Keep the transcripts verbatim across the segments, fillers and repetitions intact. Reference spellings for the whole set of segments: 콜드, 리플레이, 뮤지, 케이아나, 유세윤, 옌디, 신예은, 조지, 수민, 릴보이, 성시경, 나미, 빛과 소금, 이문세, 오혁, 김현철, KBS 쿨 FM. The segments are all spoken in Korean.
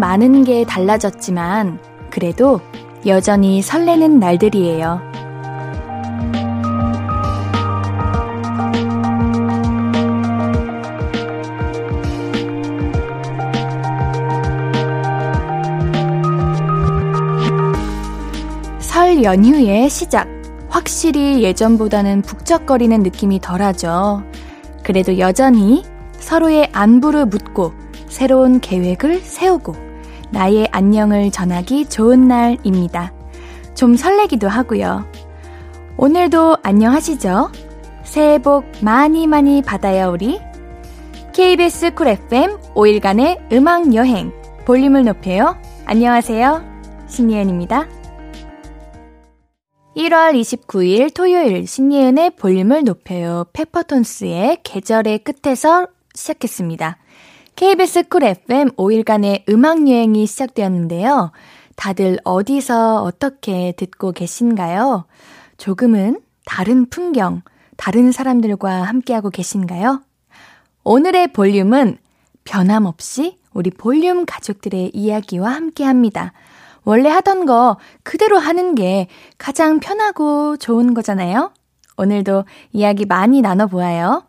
많은 게 달라졌지만 그래도 여전히 설레는 날들이에요. 설 연휴의 시작. 확실히 예전보다는 북적거리는 느낌이 덜하죠. 그래도 여전히 서로의 안부를 묻고 새로운 계획을 세우고 나의 안녕을 전하기 좋은 날입니다. 좀 설레기도 하고요. 오늘도 안녕하시죠? 새해 복 많이 많이 받아요 우리. 케이비에스 쿨 에프엠 오일간의 음악여행 볼륨을 높여요. 안녕하세요. 신예은입니다. 일월 이십구일 토요일 신예은의 볼륨을 높여요. 페퍼톤스의 계절의 끝에서 시작했습니다. 케이비에스 쿨 에프엠 오일간의 음악여행이 시작되었는데요. 다들 어디서 어떻게 듣고 계신가요? 조금은 다른 풍경, 다른 사람들과 함께하고 계신가요? 오늘의 볼륨은 변함없이 우리 볼륨 가족들의 이야기와 함께합니다. 원래 하던 거 그대로 하는 게 가장 편하고 좋은 거잖아요. 오늘도 이야기 많이 나눠보아요.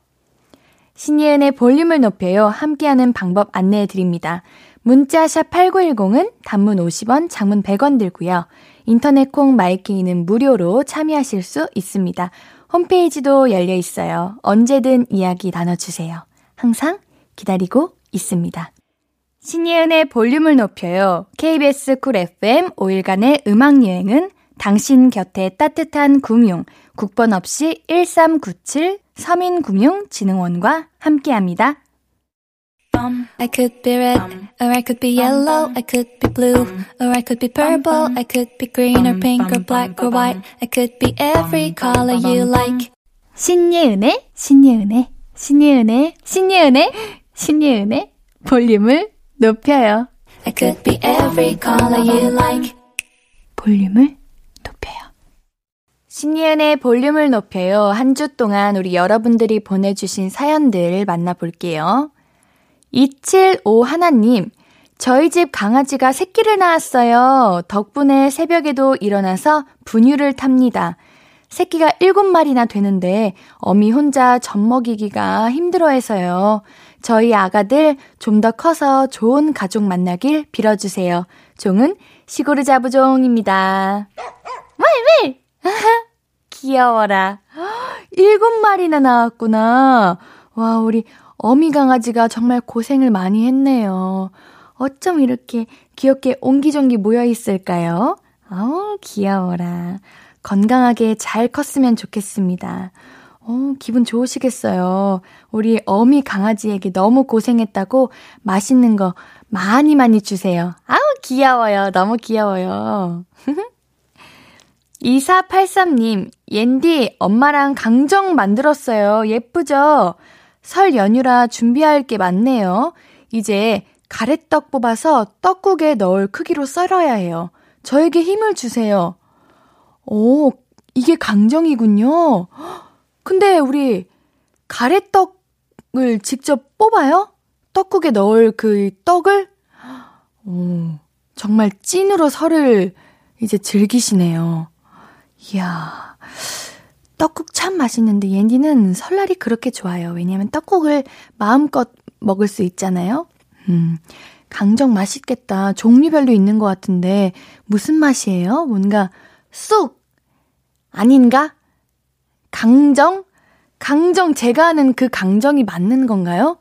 신예은의 볼륨을 높여요. 함께하는 방법 안내해드립니다. 문자샵 팔구일공은 단문 오십 원, 장문 백 원 들고요. 인터넷 콩 마이케이는 무료로 참여하실 수 있습니다. 홈페이지도 열려 있어요. 언제든 이야기 나눠주세요. 항상 기다리고 있습니다. 신예은의 볼륨을 높여요. 케이비에스 쿨 에프엠 오일간의 음악여행은 당신 곁에 따뜻한 금융, 국번 없이 일삼구칠 서민금융진흥원과 함께합니다. I could be red, or I could be yellow, I could be blue, or I could be purple, I could be green or pink or black or white, I could be every color you like. 신예은의, 신예은의, 신예은의, 신예은의, 신예은의 볼륨을 높여요. I could be every color you like. 볼륨을 높여요. 신예은의 볼륨을 높여요. 한 주 동안 우리 여러분들이 보내주신 사연들 만나볼게요. 이칠오일 님, 저희 집 강아지가 새끼를 낳았어요. 덕분에 새벽에도 일어나서 분유를 탑니다. 새끼가 일곱 마리나 되는데 어미 혼자 젖 먹이기가 힘들어해서요. 저희 아가들 좀 더 커서 좋은 가족 만나길 빌어주세요. 종은 시골의 자부종입니다. 왈왈! 귀여워라. 일곱 마리나 나왔구나. 와, 우리 어미 강아지가 정말 고생을 많이 했네요. 어쩜 이렇게 귀엽게 옹기종기 모여있을까요? 아우, 귀여워라. 건강하게 잘 컸으면 좋겠습니다. 오, 기분 좋으시겠어요. 우리 어미 강아지에게 너무 고생했다고 맛있는 거 많이 많이 주세요. 아우 귀여워요. 너무 귀여워요. 이사팔삼 님, 옌디 엄마랑 강정 만들었어요. 예쁘죠? 설 연휴라 준비할 게 많네요. 이제 가래떡 뽑아서 떡국에 넣을 크기로 썰어야 해요. 저에게 힘을 주세요. 오, 이게 강정이군요. 근데 우리 가래떡을 직접 뽑아요? 떡국에 넣을 그 떡을? 오, 정말 찐으로 설을 이제 즐기시네요. 이야, 떡국 참 맛있는데 옌디는 설날이 그렇게 좋아요. 왜냐면 떡국을 마음껏 먹을 수 있잖아요. 음, 강정 맛있겠다. 종류별로 있는 것 같은데 무슨 맛이에요? 뭔가 쑥! 아닌가? 강정? 강정, 제가 아는 그 강정이 맞는 건가요?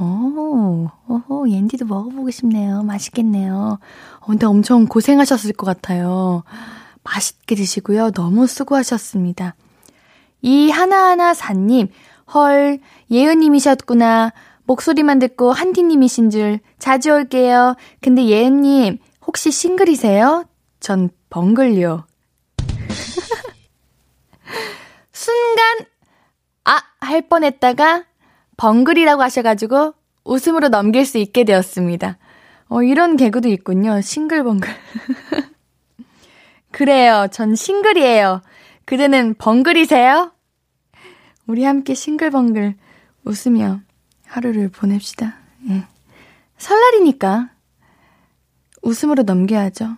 오, 오호, 옌디도 먹어보고 싶네요. 맛있겠네요. 어, 근데 엄청 고생하셨을 것 같아요. 맛있게 드시고요. 너무 수고하셨습니다. 이 하나하나사님, 헐, 예은님이셨구나. 목소리만 듣고 한디님이신 줄. 자주 올게요. 근데 예은님, 혹시 싱글이세요? 전 벙글요. 순간 아! 할 뻔했다가 벙글이라고 하셔가지고 웃음으로 넘길 수 있게 되었습니다. 어, 이런 개그도 있군요. 싱글벙글. 그래요. 전 싱글이에요. 그대는 벙글이세요? 우리 함께 싱글벙글 웃으며 하루를 보냅시다. 예. 설날이니까 웃음으로 넘겨야죠.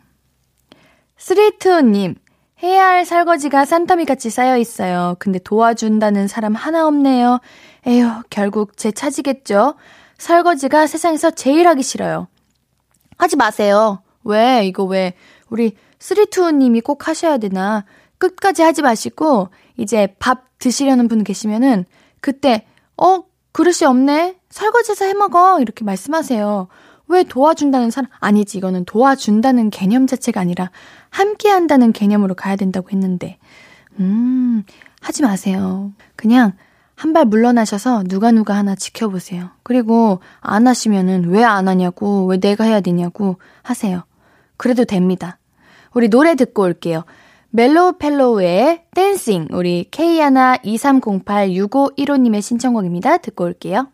쓰리투오님, 해야 할 설거지가 산더미같이 쌓여있어요. 근데 도와준다는 사람 하나 없네요. 에휴, 결국 제 차지겠죠? 설거지가 세상에서 제일 하기 싫어요. 하지 마세요. 왜, 이거 왜, 우리 쓰리투오님이 꼭 하셔야 되나? 끝까지 하지 마시고, 이제 밥 드시려는 분 계시면은, 그때, 어, 그릇이 없네? 설거지에서 해먹어. 이렇게 말씀하세요. 왜 도와준다는 사람, 아니지, 이거는 도와준다는 개념 자체가 아니라, 함께 한다는 개념으로 가야 된다고 했는데, 음, 하지 마세요. 그냥, 한 발 물러나셔서 누가 누가 하나 지켜보세요. 그리고, 안 하시면은, 왜 안 하냐고, 왜 내가 해야 되냐고, 하세요. 그래도 됩니다. 우리 노래 듣고 올게요. 멜로우 펠로우의 댄싱, 우리 케이아나 이삼공팔 육오일오님의 신청곡입니다. 듣고 올게요.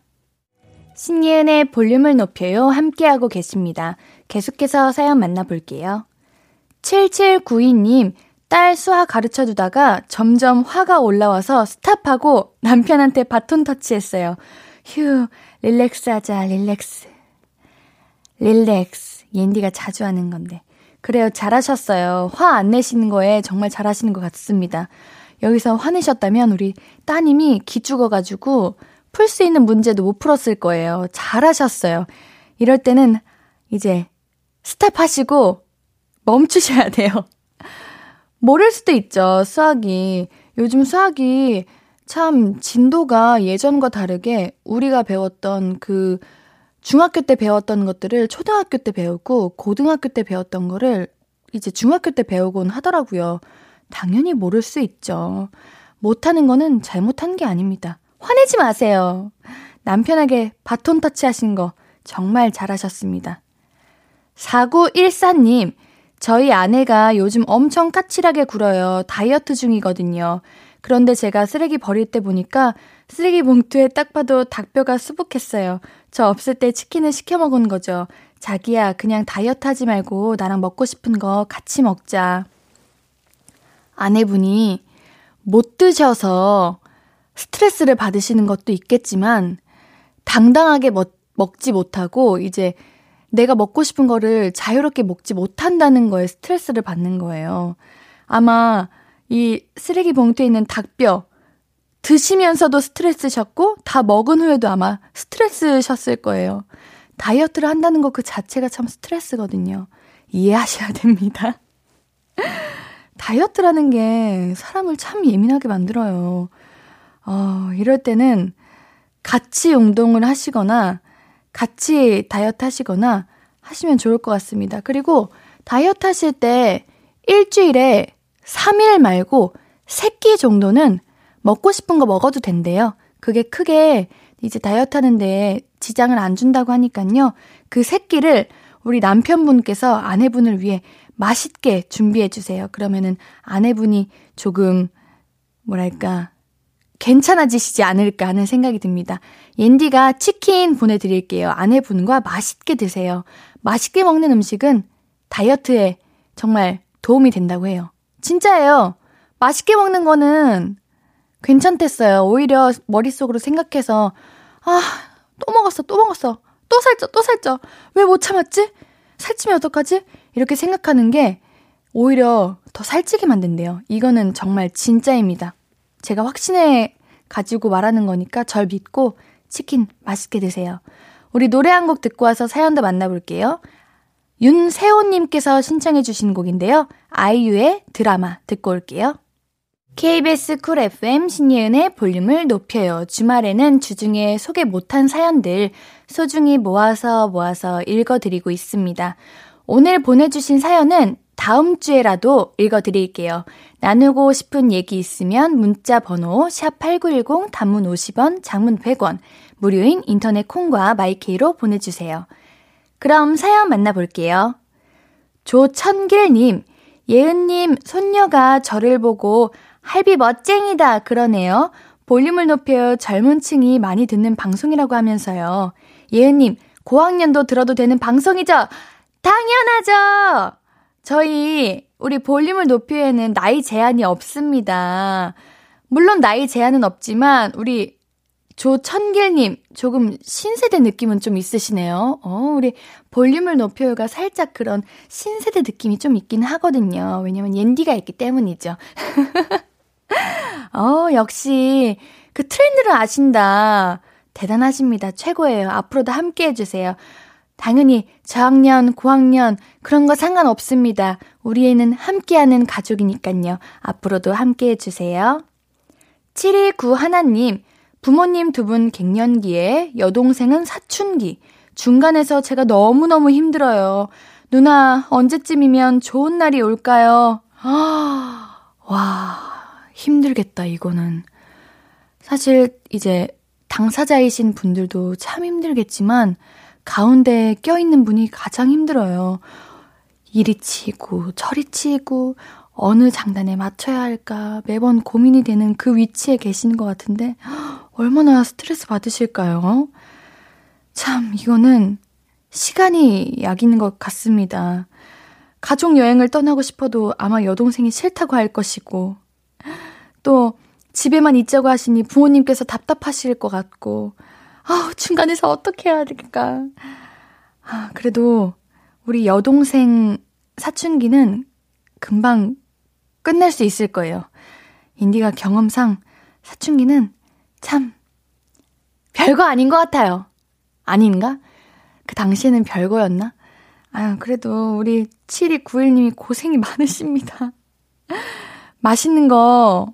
신예은의 볼륨을 높여요. 함께하고 계십니다. 계속해서 사연 만나볼게요. 칠칠구이님, 딸 수학 가르쳐주다가 점점 화가 올라와서 스탑하고 남편한테 바톤 터치했어요. 휴, 릴렉스 하자, 릴렉스. 릴렉스, 옌디가 자주 하는 건데. 그래요, 잘하셨어요. 화 안 내시는 거에 정말 잘하시는 것 같습니다. 여기서 화내셨다면 우리 따님이 기죽어가지고 풀 수 있는 문제도 못 풀었을 거예요. 잘하셨어요. 이럴 때는 이제 스탑하시고 멈추셔야 돼요. 모를 수도 있죠, 수학이. 요즘 수학이 참 진도가 예전과 다르게 우리가 배웠던 그 중학교 때 배웠던 것들을 초등학교 때 배우고 고등학교 때 배웠던 거를 이제 중학교 때 배우곤 하더라고요. 당연히 모를 수 있죠. 못하는 거는 잘못한 게 아닙니다. 화내지 마세요. 남편에게 바톤 터치하신 거 정말 잘하셨습니다. 사구일사님, 저희 아내가 요즘 엄청 까칠하게 굴어요. 다이어트 중이거든요. 그런데 제가 쓰레기 버릴 때 보니까 쓰레기 봉투에 딱 봐도 닭뼈가 수북했어요. 저 없을 때 치킨을 시켜 먹은 거죠. 자기야, 그냥 다이어트 하지 말고 나랑 먹고 싶은 거 같이 먹자. 아내분이 못 드셔서 스트레스를 받으시는 것도 있겠지만 당당하게 먹, 먹지 못하고 이제 내가 먹고 싶은 거를 자유롭게 먹지 못한다는 거에 스트레스를 받는 거예요. 아마 이 쓰레기 봉투에 있는 닭뼈 드시면서도 스트레스셨고 다 먹은 후에도 아마 스트레스셨을 거예요. 다이어트를 한다는 거 그 자체가 참 스트레스거든요. 이해하셔야 됩니다. 다이어트라는 게 사람을 참 예민하게 만들어요. 어, 이럴 때는 같이 운동을 하시거나 같이 다이어트 하시거나 하시면 좋을 것 같습니다. 그리고 다이어트 하실 때 일주일에 삼 일 말고 세 끼 정도는 먹고 싶은 거 먹어도 된대요. 그게 크게 이제 다이어트 하는데 지장을 안 준다고 하니까요. 그 세 끼를 우리 남편분께서 아내분을 위해 맛있게 준비해 주세요. 그러면은 아내분이 조금 뭐랄까 괜찮아지시지 않을까 하는 생각이 듭니다. 옌디가 치킨 보내드릴게요. 아내분과 맛있게 드세요. 맛있게 먹는 음식은 다이어트에 정말 도움이 된다고 해요. 진짜예요. 맛있게 먹는 거는 괜찮댔어요. 오히려 머릿속으로 생각해서 아, 또 먹었어, 또 먹었어. 또 살쪄, 또 살쪄. 왜 못 참았지? 살찌면 어떡하지? 이렇게 생각하는 게 오히려 더 살찌게 만든대요. 이거는 정말 진짜입니다. 제가 확신해 가지고 말하는 거니까 절 믿고 치킨 맛있게 드세요. 우리 노래 한 곡 듣고 와서 사연도 만나볼게요. 윤세호님께서 신청해 주신 곡인데요. 아이유의 드라마 듣고 올게요. 케이비에스 쿨 에프엠 신예은의 볼륨을 높여요. 주말에는 주중에 소개 못한 사연들 소중히 모아서 모아서 읽어드리고 있습니다. 오늘 보내주신 사연은 다음 주에라도 읽어드릴게요. 나누고 싶은 얘기 있으면 문자 번호 샵 팔구일공, 단문 오십 원, 장문 백 원, 무료인 인터넷 콩과 마이케이로 보내주세요. 그럼 사연 만나볼게요. 조천길님, 예은님 손녀가 저를 보고 할비 멋쟁이다 그러네요. 볼륨을 높여 젊은 층이 많이 듣는 방송이라고 하면서요. 예은님, 고학년도 들어도 되는 방송이죠? 당연하죠! 저희 우리 볼륨을 높이에는 나이 제한이 없습니다. 물론 나이 제한은 없지만 우리 조천길님, 조금 신세대 느낌은 좀 있으시네요. 어, 우리 볼륨을 높여요가 살짝 그런 신세대 느낌이 좀 있긴 하거든요. 왜냐면 옌디가 있기 때문이죠. 어, 역시 그 트렌드를 아신다. 대단하십니다. 최고예요. 앞으로도 함께 해주세요. 당연히 저학년, 고학년 그런 거 상관없습니다. 우리 애는 함께하는 가족이니까요. 앞으로도 함께 해주세요. 칠일구 하나님, 부모님 두 분 갱년기에 여동생은 사춘기. 중간에서 제가 너무너무 힘들어요. 누나 언제쯤이면 좋은 날이 올까요? 와, 힘들겠다 이거는. 사실 이제 당사자이신 분들도 참 힘들겠지만 가운데에 껴있는 분이 가장 힘들어요. 이리 치이고 저리 치이고 어느 장단에 맞춰야 할까 매번 고민이 되는 그 위치에 계신 것 같은데 얼마나 스트레스 받으실까요? 참 이거는 시간이 약인 것 같습니다. 가족 여행을 떠나고 싶어도 아마 여동생이 싫다고 할 것이고 또 집에만 있자고 하시니 부모님께서 답답하실 것 같고 아, 중간에서 어떻게 해야 될까. 아, 그래도 우리 여동생 사춘기는 금방 끝날 수 있을 거예요. 인디가 경험상 사춘기는 참 별거 아닌 것 같아요. 아닌가? 그 당시에는 별거였나? 아유, 그래도 우리 칠이구일님이 고생이 많으십니다. 맛있는 거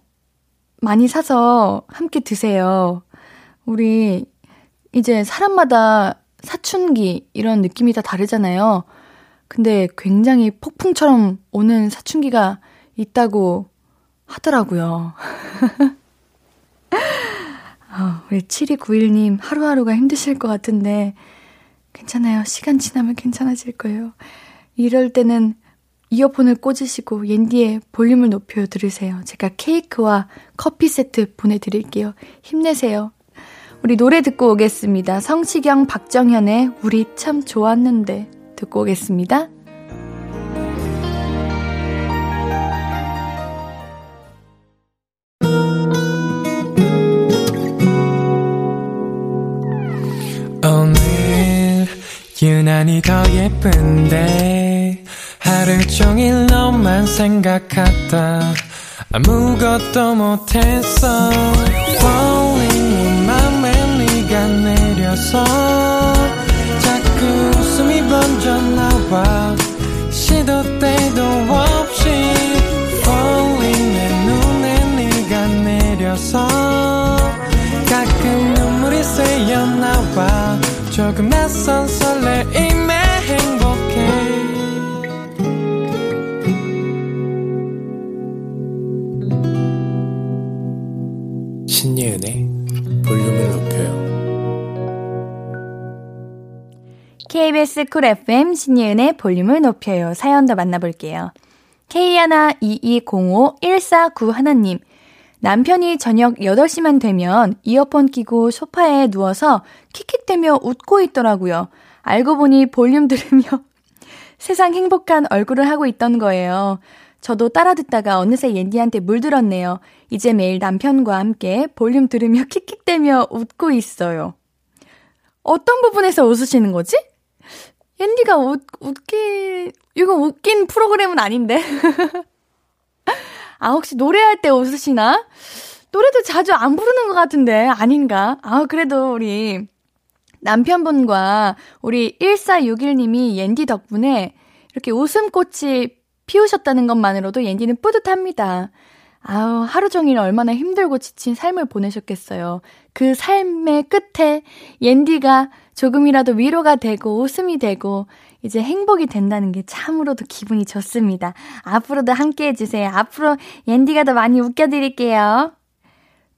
많이 사서 함께 드세요. 우리 이제 사람마다 사춘기 이런 느낌이 다 다르잖아요. 근데 굉장히 폭풍처럼 오는 사춘기가 있다고 하더라고요. 어, 우리 칠이구일님 하루하루가 힘드실 것 같은데 괜찮아요. 시간 지나면 괜찮아질 거예요. 이럴 때는 이어폰을 꽂으시고 옌디의 볼륨을 높여 들으세요. 제가 케이크와 커피 세트 보내드릴게요. 힘내세요. 우리 노래 듣고 오겠습니다. 성시경, 박정현의 우리 참 좋았는데 듣고 오겠습니다. 오늘 유난히 더 예쁜데 하루 종일 너만 생각하다 아무것도 못했어. Falling 맘에 네가 내려서 자꾸 웃음이 번져 나와 시도 때도 없이 Falling 내 눈에 네가 내려서 가끔 눈물이 새어 나와 조금 낯선 설레임에 행복해. 신예은의 볼륨을 높여요. 케이비에스 쿨 에프엠 신예은의 볼륨을 높여요. 사연 더 만나볼게요. 케이아나 이이공오일사구일님, 남편이 저녁 여덟 시만 되면 이어폰 끼고 소파에 누워서 킥킥대며 웃고 있더라고요. 알고 보니 볼륨 들으며 세상 행복한 얼굴을 하고 있던 거예요. 저도 따라 듣다가 어느새 옌디한테 물들었네요. 이제 매일 남편과 함께 볼륨 들으며 킥킥대며 웃고 있어요. 어떤 부분에서 웃으시는 거지? 옌디가 웃, 웃기... 이거 웃긴 프로그램은 아닌데. 아, 혹시 노래할 때 웃으시나? 노래도 자주 안 부르는 것 같은데 아닌가? 아, 그래도 우리 남편분과 우리 일사육일님이 옌디 덕분에 이렇게 웃음꽃이 피우셨다는 것만으로도 옌디는 뿌듯합니다. 아우, 하루 종일 얼마나 힘들고 지친 삶을 보내셨겠어요. 그 삶의 끝에 옌디가 조금이라도 위로가 되고 웃음이 되고 이제 행복이 된다는 게 참으로도 기분이 좋습니다. 앞으로도 함께해 주세요. 앞으로 옌디가 더 많이 웃겨드릴게요.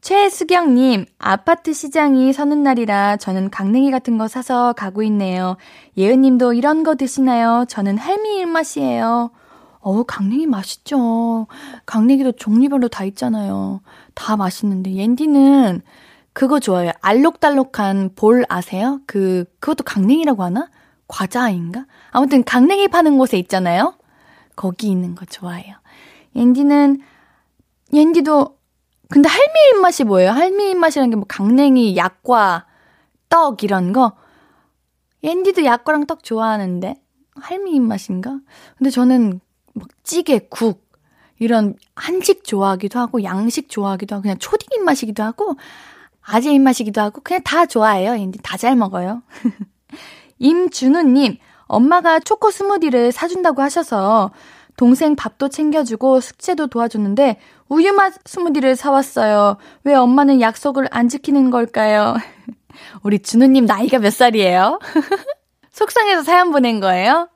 최수경님, 아파트 시장이 서는 날이라 저는 강냉이 같은 거 사서 가고 있네요. 예은님도 이런 거 드시나요? 저는 할미 입맛이에요. 어우, 강냉이 맛있죠. 강냉이도 종류별로 다 있잖아요. 다 맛있는데 옌디는 그거 좋아해요. 알록달록한 볼 아세요? 그 그것도 강냉이라고 하나? 과자인가? 아무튼 강냉이 파는 곳에 있잖아요. 거기 있는 거 좋아해요. 옌디는 옌디도 근데 할미 입맛이 뭐예요? 할미 입맛이라는 게 뭐 강냉이, 약과, 떡 이런 거? 옌디도 약과랑 떡 좋아하는데 할미 입맛인가? 근데 저는 막 찌개, 국 이런 한식 좋아하기도 하고 양식 좋아하기도 하고 그냥 초딩 입맛이기도 하고 아재 입맛이기도 하고 그냥 다 좋아해요. 옌디 다 잘 먹어요. 임준우님, 엄마가 초코 스무디를 사준다고 하셔서 동생 밥도 챙겨주고 숙제도 도와줬는데 우유맛 스무디를 사왔어요. 왜 엄마는 약속을 안 지키는 걸까요? 우리 준우님 나이가 몇 살이에요? 속상해서 사연 보낸 거예요?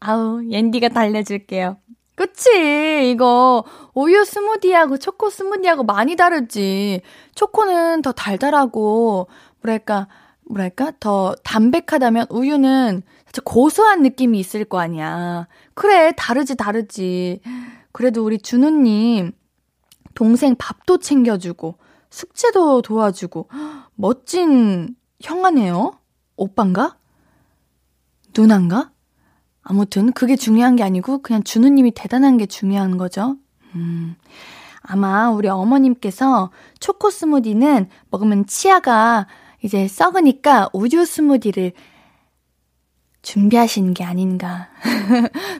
아우, 옌디가 달래줄게요. 그치? 이거 우유 스무디하고 초코 스무디하고 많이 다르지. 초코는 더 달달하고 뭐랄까 뭐랄까 더 담백하다면 우유는 고소한 느낌이 있을 거 아니야. 그래, 다르지 다르지. 그래도 우리 준우님 동생 밥도 챙겨주고 숙제도 도와주고 멋진 형아네요. 오빠인가? 누난가? 아무튼 그게 중요한 게 아니고 그냥 준우님이 대단한 게 중요한 거죠. 음, 아마 우리 어머님께서 초코 스무디는 먹으면 치아가 이제 썩으니까 우유 스무디를 준비하신 게 아닌가.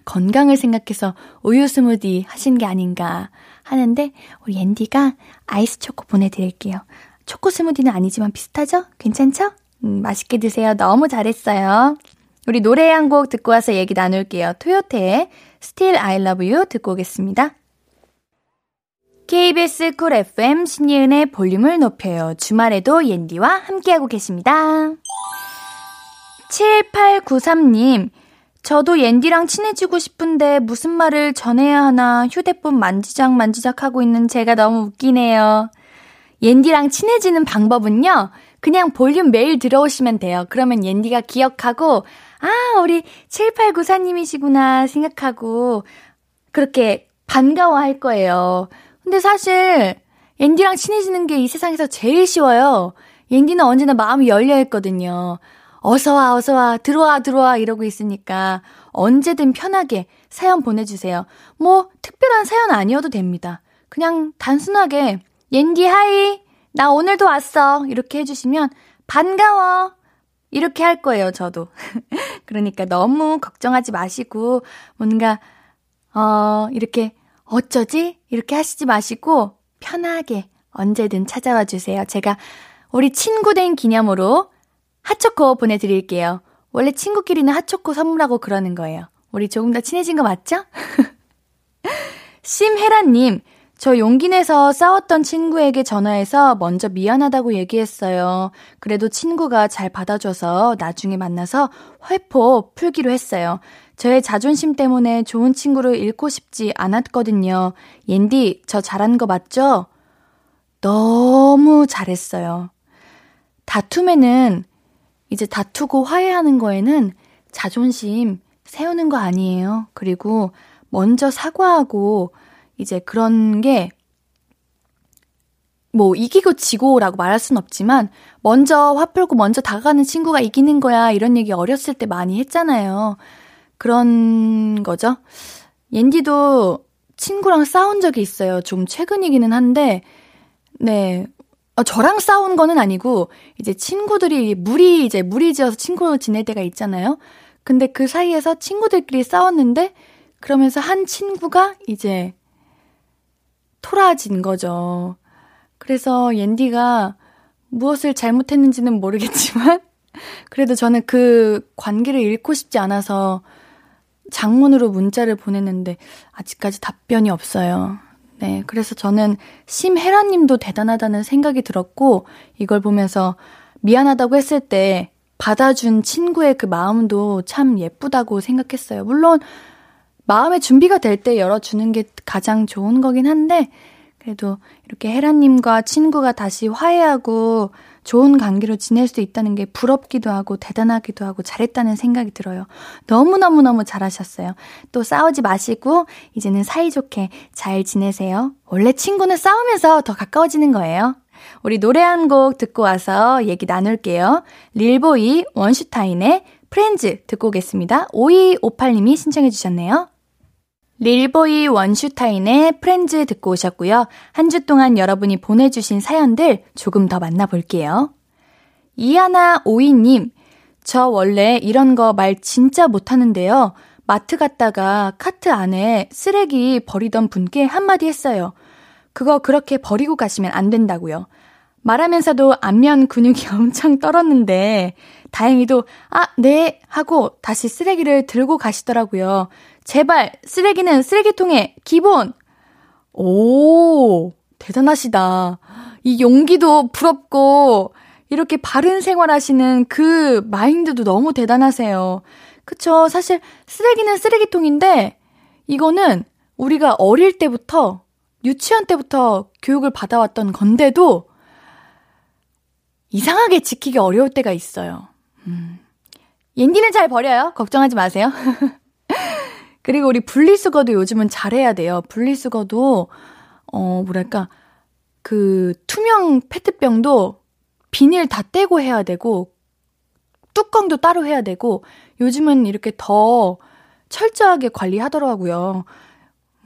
건강을 생각해서 우유 스무디 하신 게 아닌가 하는데 우리 옌디가 아이스 초코 보내드릴게요. 초코 스무디는 아니지만 비슷하죠? 괜찮죠? 음, 맛있게 드세요. 너무 잘했어요. 우리 노래 한 곡 듣고 와서 얘기 나눌게요. 토요태의 Still I Love You 듣고 오겠습니다. 케이비에스 쿨 에프엠 신예은의 볼륨을 높여요. 주말에도 옌디와 함께하고 계십니다. 칠팔구삼님, 저도 옌디랑 친해지고 싶은데 무슨 말을 전해야 하나 휴대폰 만지작 만지작 하고 있는 제가 너무 웃기네요. 옌디랑 친해지는 방법은요, 그냥 볼륨 매일 들어오시면 돼요. 그러면 옌디가 기억하고, 아, 우리 칠팔구사님이시구나 생각하고 그렇게 반가워할 거예요. 근데 사실 옌디랑 친해지는 게 이 세상에서 제일 쉬워요. 옌디는 언제나 마음이 열려있거든요. 어서와 어서와 들어와 들어와 이러고 있으니까 언제든 편하게 사연 보내주세요. 뭐 특별한 사연 아니어도 됩니다. 그냥 단순하게 옌디 하이, 나 오늘도 왔어 이렇게 해주시면 반가워 이렇게 할 거예요. 저도. 그러니까 너무 걱정하지 마시고 뭔가 어 이렇게 어쩌지? 이렇게 하시지 마시고 편하게 언제든 찾아와 주세요. 제가 우리 친구 된 기념으로 핫초코 보내드릴게요. 원래 친구끼리는 핫초코 선물하고 그러는 거예요. 우리 조금 더 친해진 거 맞죠? 심혜라님, 저 용기 내서 싸웠던 친구에게 전화해서 먼저 미안하다고 얘기했어요. 그래도 친구가 잘 받아줘서 나중에 만나서 회포 풀기로 했어요. 저의 자존심 때문에 좋은 친구를 잃고 싶지 않았거든요. 옌디, 저 잘한 거 맞죠? 너무 잘했어요. 다툼에는 이제 다투고 화해하는 거에는 자존심 세우는 거 아니에요. 그리고 먼저 사과하고 이제 그런 게 뭐 이기고 지고라고 말할 순 없지만 먼저 화 풀고 먼저 다가가는 친구가 이기는 거야 이런 얘기 어렸을 때 많이 했잖아요. 그런 거죠. 옌디도 친구랑 싸운 적이 있어요. 좀 최근이기는 한데 네 아, 저랑 싸운 거는 아니고 이제 친구들이 무리 이제 무리지어서 친구로 지낼 때가 있잖아요. 근데 그 사이에서 친구들끼리 싸웠는데 그러면서 한 친구가 이제 토라진 거죠. 그래서 옌디가 무엇을 잘못했는지는 모르겠지만 그래도 저는 그 관계를 잃고 싶지 않아서 장문으로 문자를 보냈는데 아직까지 답변이 없어요. 네, 그래서 저는 심혜라님도 대단하다는 생각이 들었고 이걸 보면서 미안하다고 했을 때 받아준 친구의 그 마음도 참 예쁘다고 생각했어요. 물론 마음의 준비가 될 때 열어주는 게 가장 좋은 거긴 한데 그래도 이렇게 헤라님과 친구가 다시 화해하고 좋은 관계로 지낼 수 있다는 게 부럽기도 하고 대단하기도 하고 잘했다는 생각이 들어요. 너무너무너무 잘하셨어요. 또 싸우지 마시고 이제는 사이좋게 잘 지내세요. 원래 친구는 싸우면서 더 가까워지는 거예요. 우리 노래 한 곡 듣고 와서 얘기 나눌게요. 릴보이 원슈타인의 프렌즈 듣고 오겠습니다. 오이오팔님이 신청해 주셨네요. 릴보이 원슈타인의 프렌즈 듣고 오셨고요. 한 주 동안 여러분이 보내주신 사연들 조금 더 만나볼게요. 이하나오이님, 저 원래 이런 거 말 진짜 못하는데요. 마트 갔다가 카트 안에 쓰레기 버리던 분께 한마디 했어요. 그거 그렇게 버리고 가시면 안 된다고요. 말하면서도 안면 근육이 엄청 떨었는데 다행히도 아, 네 하고 다시 쓰레기를 들고 가시더라고요. 제발 쓰레기는 쓰레기통에 기본! 오, 대단하시다. 이 용기도 부럽고 이렇게 바른 생활하시는 그 마인드도 너무 대단하세요. 그쵸, 사실 쓰레기는 쓰레기통인데 이거는 우리가 어릴 때부터 유치원 때부터 교육을 받아왔던 건데도 이상하게 지키기 어려울 때가 있어요. 음. 옌디는 잘 버려요. 걱정하지 마세요. 그리고 우리 분리수거도 요즘은 잘해야 돼요. 분리수거도 어 뭐랄까 그 투명 페트병도 비닐 다 떼고 해야 되고 뚜껑도 따로 해야 되고 요즘은 이렇게 더 철저하게 관리하더라고요.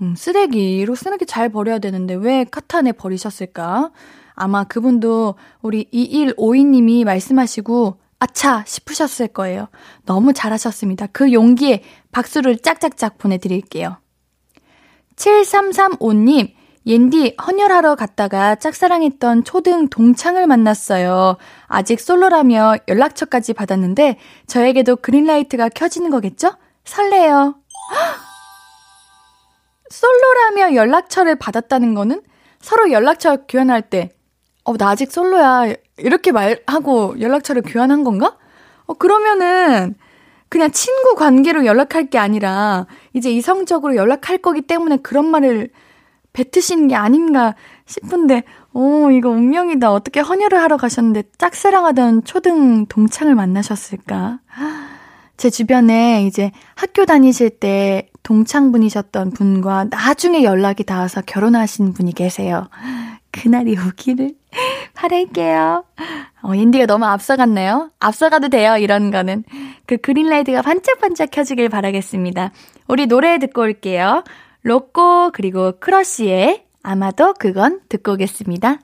음, 쓰레기로 쓰레기 잘 버려야 되는데 왜 카트 안에 버리셨을까? 아마 그분도 우리 이일오이님이 말씀하시고 아차 싶으셨을 거예요. 너무 잘하셨습니다. 그 용기에 박수를 짝짝짝 보내드릴게요. 칠삼삼오님, 옌디 헌혈하러 갔다가 짝사랑했던 초등 동창을 만났어요. 아직 솔로라며 연락처까지 받았는데 저에게도 그린라이트가 켜지는 거겠죠? 설레요. 솔로라며 연락처를 받았다는 거는 서로 연락처 교환할 때 어, 나 아직 솔로야 이렇게 말하고 연락처를 교환한 건가? 어, 그러면은 그냥 친구 관계로 연락할 게 아니라 이제 이성적으로 연락할 거기 때문에 그런 말을 뱉으신 게 아닌가 싶은데 오, 이거 운명이다. 어떻게 헌혈을 하러 가셨는데 짝사랑하던 초등 동창을 만나셨을까? 제 주변에 이제 학교 다니실 때 동창분이셨던 분과 나중에 연락이 닿아서 결혼하신 분이 계세요. 그날이 오기를 바랄게요. 어, 인디가 너무 앞서갔나요? 앞서가도 돼요, 이런 거는. 그 그린라이트가 반짝반짝 켜지길 바라겠습니다. 우리 노래 듣고 올게요. 로꼬 그리고 크러쉬의 아마도 그건 듣고 오겠습니다.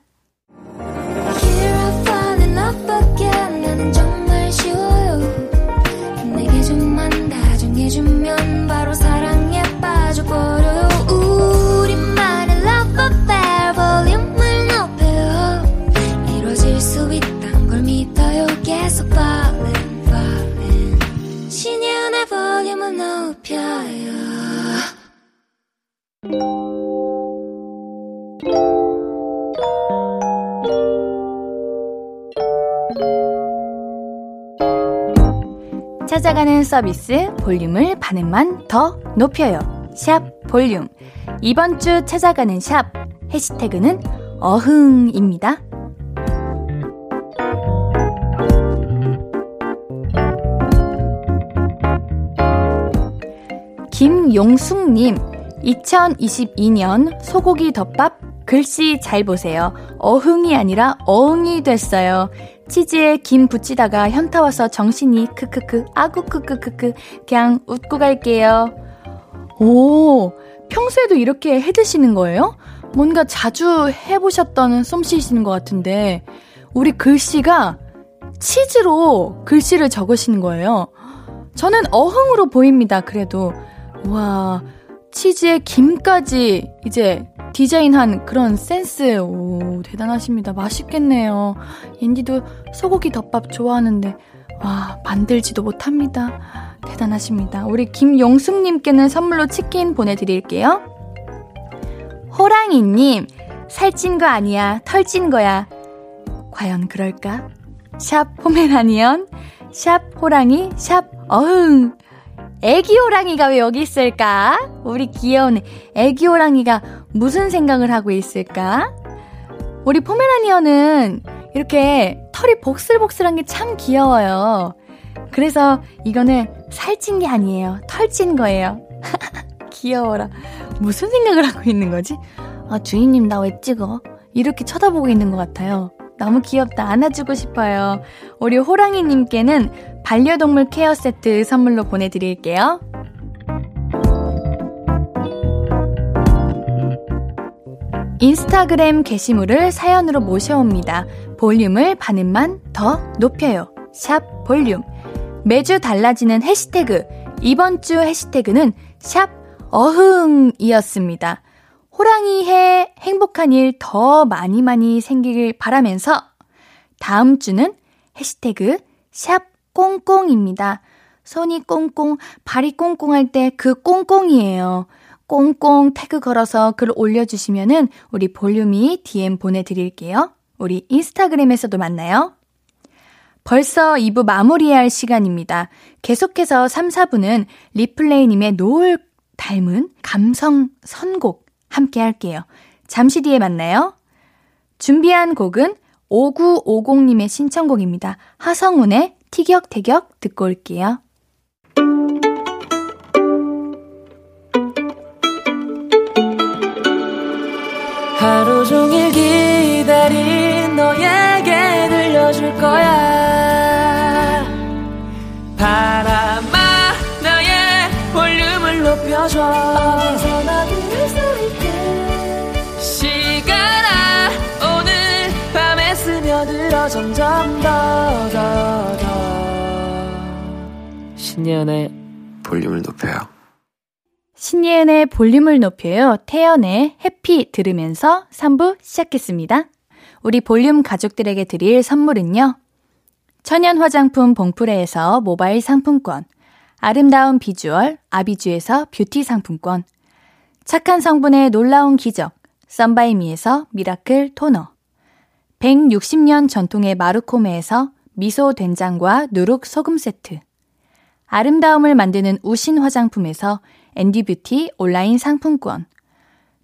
찾아가는 서비스 볼륨을 반음만 더 높여요. 샵 볼륨. 이번 주 찾아가는 샵 해시태그는 어흥입니다. 김용숙님, 이천이십이년 소고기 덮밥 글씨 잘 보세요. 어흥이 아니라 어흥이 됐어요. 치즈에 김 붙이다가 현타 와서 정신이 크크크 아구 크크크크 그냥 웃고 갈게요. 오, 평소에도 이렇게 해 드시는 거예요? 뭔가 자주 해보셨던 솜씨이신 것 같은데 우리 글씨가 치즈로 글씨를 적으시는 거예요. 저는 어흥으로 보입니다. 그래도 와, 치즈에 김까지 이제 디자인한 그런 센스, 오, 대단하십니다. 맛있겠네요. 옌디도 소고기 덮밥 좋아하는데 와, 만들지도 못합니다. 대단하십니다. 우리 김용숙님께는 선물로 치킨 보내드릴게요. 호랑이님, 살찐 거 아니야, 털찐 거야. 과연 그럴까? 샵 포메라니언, 샵 호랑이, 샵 어흥. 애기 호랑이가 왜 여기 있을까? 우리 귀여운 애기 호랑이가 무슨 생각을 하고 있을까? 우리 포메라니언은 이렇게 털이 복슬복슬한 게 참 귀여워요. 그래서 이거는 살찐 게 아니에요. 털찐 거예요. 귀여워라. 무슨 생각을 하고 있는 거지? 아, 주인님 나 왜 찍어? 이렇게 쳐다보고 있는 것 같아요. 너무 귀엽다. 안아주고 싶어요. 우리 호랑이님께는 반려동물 케어 세트 선물로 보내드릴게요. 인스타그램 게시물을 사연으로 모셔옵니다. 볼륨을 반음만 더 높여요. 샵 볼륨. 매주 달라지는 해시태그. 이번 주 해시태그는 샵 어흥이었습니다. 호랑이해 행복한 일 더 많이 많이 생기길 바라면서 다음 주는 해시태그 샵 꽁꽁입니다. 손이 꽁꽁, 발이 꽁꽁할 때 그 꽁꽁이에요. 꽁꽁 태그 걸어서 글 올려주시면은 우리 볼륨이 디엠 보내드릴게요. 우리 인스타그램에서도 만나요. 벌써 이 부 마무리해야 할 시간입니다. 계속해서 삼, 사 부는 리플레이님의 노을 닮은 감성 선곡 함께 할게요. 잠시 뒤에 만나요. 준비한 곡은 오구오공님의 신청곡입니다. 하성운의 티격태격 듣고 올게요. 하루 종일 기다린 너에게 들려줄 거야. 바람아 나의 볼륨을 높여줘. 어디서나 들을 수 있게. 시간아 오늘 밤에 스며들어 점점 더 더 더. 신예은의 볼륨을 높여요. 신예은의 볼륨을 높여요. 태연의 해피 들으면서 삼 부 시작했습니다. 우리 볼륨 가족들에게 드릴 선물은요. 천연 화장품 봉프레에서 모바일 상품권, 아름다운 비주얼 아비주에서 뷰티 상품권, 착한 성분의 놀라운 기적 썬바이미에서 미라클 토너, 백육십 년 전통의 마루코메에서 미소 된장과 누룩 소금 세트, 아름다움을 만드는 우신 화장품에서 앤디뷰티 온라인 상품권,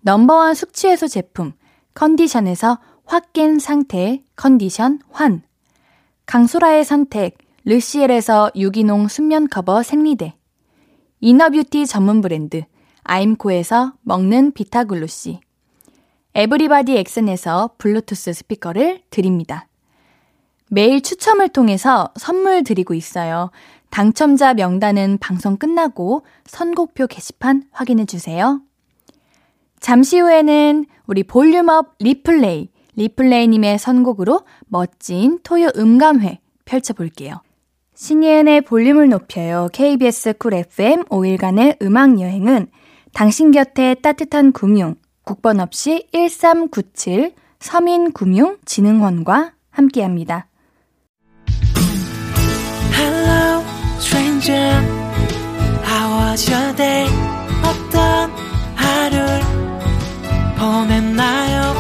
넘버원 숙취해소 제품 컨디션에서 확 깬 상태 컨디션 환, 강소라의 선택 르시엘에서 유기농 순면 커버 생리대, 이너뷰티 전문 브랜드 아임코에서 먹는 비타글루시, 에브리바디 엑센에서 블루투스 스피커를 드립니다. 매일 추첨을 통해서 선물 드리고 있어요. 당첨자 명단은 방송 끝나고 선곡표 게시판 확인해주세요. 잠시 후에는 우리 볼륨업 리플레이, 리플레이님의 선곡으로 멋진 토요 음감회 펼쳐볼게요. 신예은의 볼륨을 높여요. 케이비에스 쿨 에프엠 오 일간의 음악여행은 당신 곁에 따뜻한 금융, 국번 없이 일삼구칠 서민금융진흥원과 함께합니다. Hello, stranger. How was your day? 어떤 하루를 보냈나요?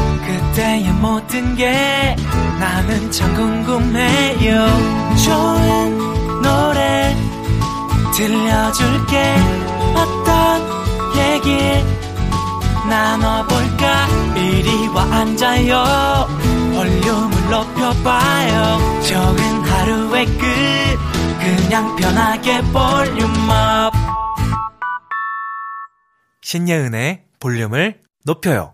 그때의 모든 게 나는 참 궁금해요. 좋은 노래 들려줄게. 어떤 얘기를 나눠볼까? 이리 와 앉아요. 볼륨을 높여봐요. 적은 하루의 끝. 그냥 편하게 볼륨업. 신예은의 볼륨을 높여요.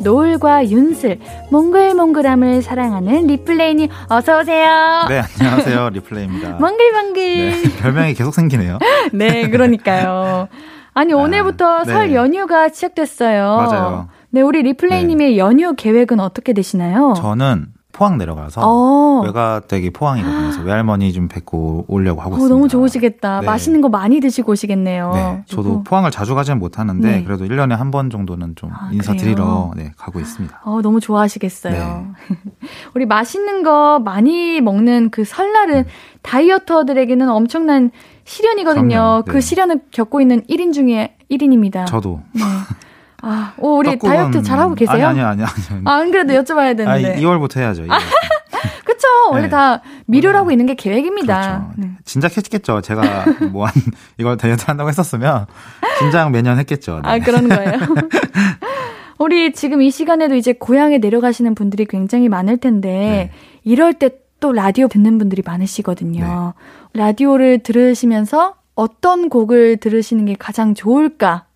노을과 윤슬, 몽글몽글함을 사랑하는 리플레이님 어서오세요. 네, 안녕하세요. 리플레이입니다. 몽글몽글. 네, 별명이 계속 생기네요. 네, 그러니까요. 아니, 오늘부터 아, 네. 설 연휴가 시작됐어요. 맞아요. 네, 우리 리플레이님의 네. 연휴 계획은 어떻게 되시나요? 저는 포항 내려가서 외가댁이 포항이거든요. 그래서 외할머니 좀 뵙고 오려고 하고 오, 있습니다. 너무 좋으시겠다. 네. 맛있는 거 많이 드시고 오시겠네요. 네. 저도 포항을 자주 가지는 못하는데 네. 그래도 일 년에 한 번 정도는 좀 아, 인사드리러 네, 가고 있습니다. 어, 너무 좋아하시겠어요. 네. 우리 맛있는 거 많이 먹는 그 설날은 네. 다이어터들에게는 엄청난 시련이거든요. 네. 그 시련을 겪고 있는 일 인 중에 일 인입니다. 저도. 네. 아, 오, 우리 다이어트 잘하고 계세요? 아니, 아니, 아니. 아니. 아, 안 그래도 여쭤봐야 되는데. 아, 이월부터 해야죠. 이월부터. 그쵸. 원래 네. 다 미루라고 원래... 있는 게 계획입니다. 그렇죠. 네. 진작 했겠죠. 제가 뭐 한 이걸 다이어트 한다고 했었으면 진작 매년 했겠죠. 네. 아, 그런 거예요. 우리 지금 이 시간에도 이제 고향에 내려가시는 분들이 굉장히 많을 텐데 네. 이럴 때 또 라디오 듣는 분들이 많으시거든요. 네. 라디오를 들으시면서 어떤 곡을 들으시는 게 가장 좋을까?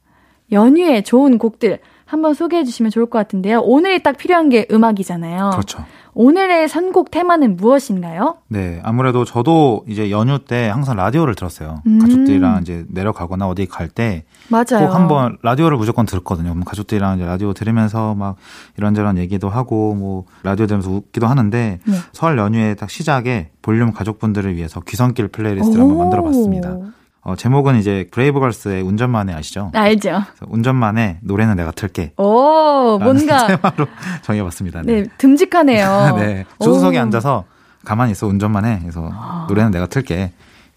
연휴에 좋은 곡들 한번 소개해 주시면 좋을 것 같은데요. 오늘이 딱 필요한 게 음악이잖아요. 그렇죠. 오늘의 선곡 테마는 무엇인가요? 네, 아무래도 저도 이제 연휴 때 항상 라디오를 들었어요. 음. 가족들이랑 이제 내려가거나 어디 갈 때 맞아요. 꼭 한번 라디오를 무조건 들었거든요. 가족들이랑 이제 라디오 들으면서 막 이런저런 얘기도 하고 뭐 라디오 들으면서 웃기도 하는데 네. 설 연휴에 딱 시작에 볼륨 가족분들을 위해서 귀성길 플레이리스트를 오. 한번 만들어봤습니다. 어, 제목은 이제 브레이브걸스의 운전만해 아시죠? 알죠. 운전만해 노래는 내가 틀게. 오, 뭔가 테마로 정해봤습니다. 네, 네 듬직하네요. 네, 조수석에 오. 앉아서 가만히 있어 운전만해. 그래서 아. 노래는 내가 틀게.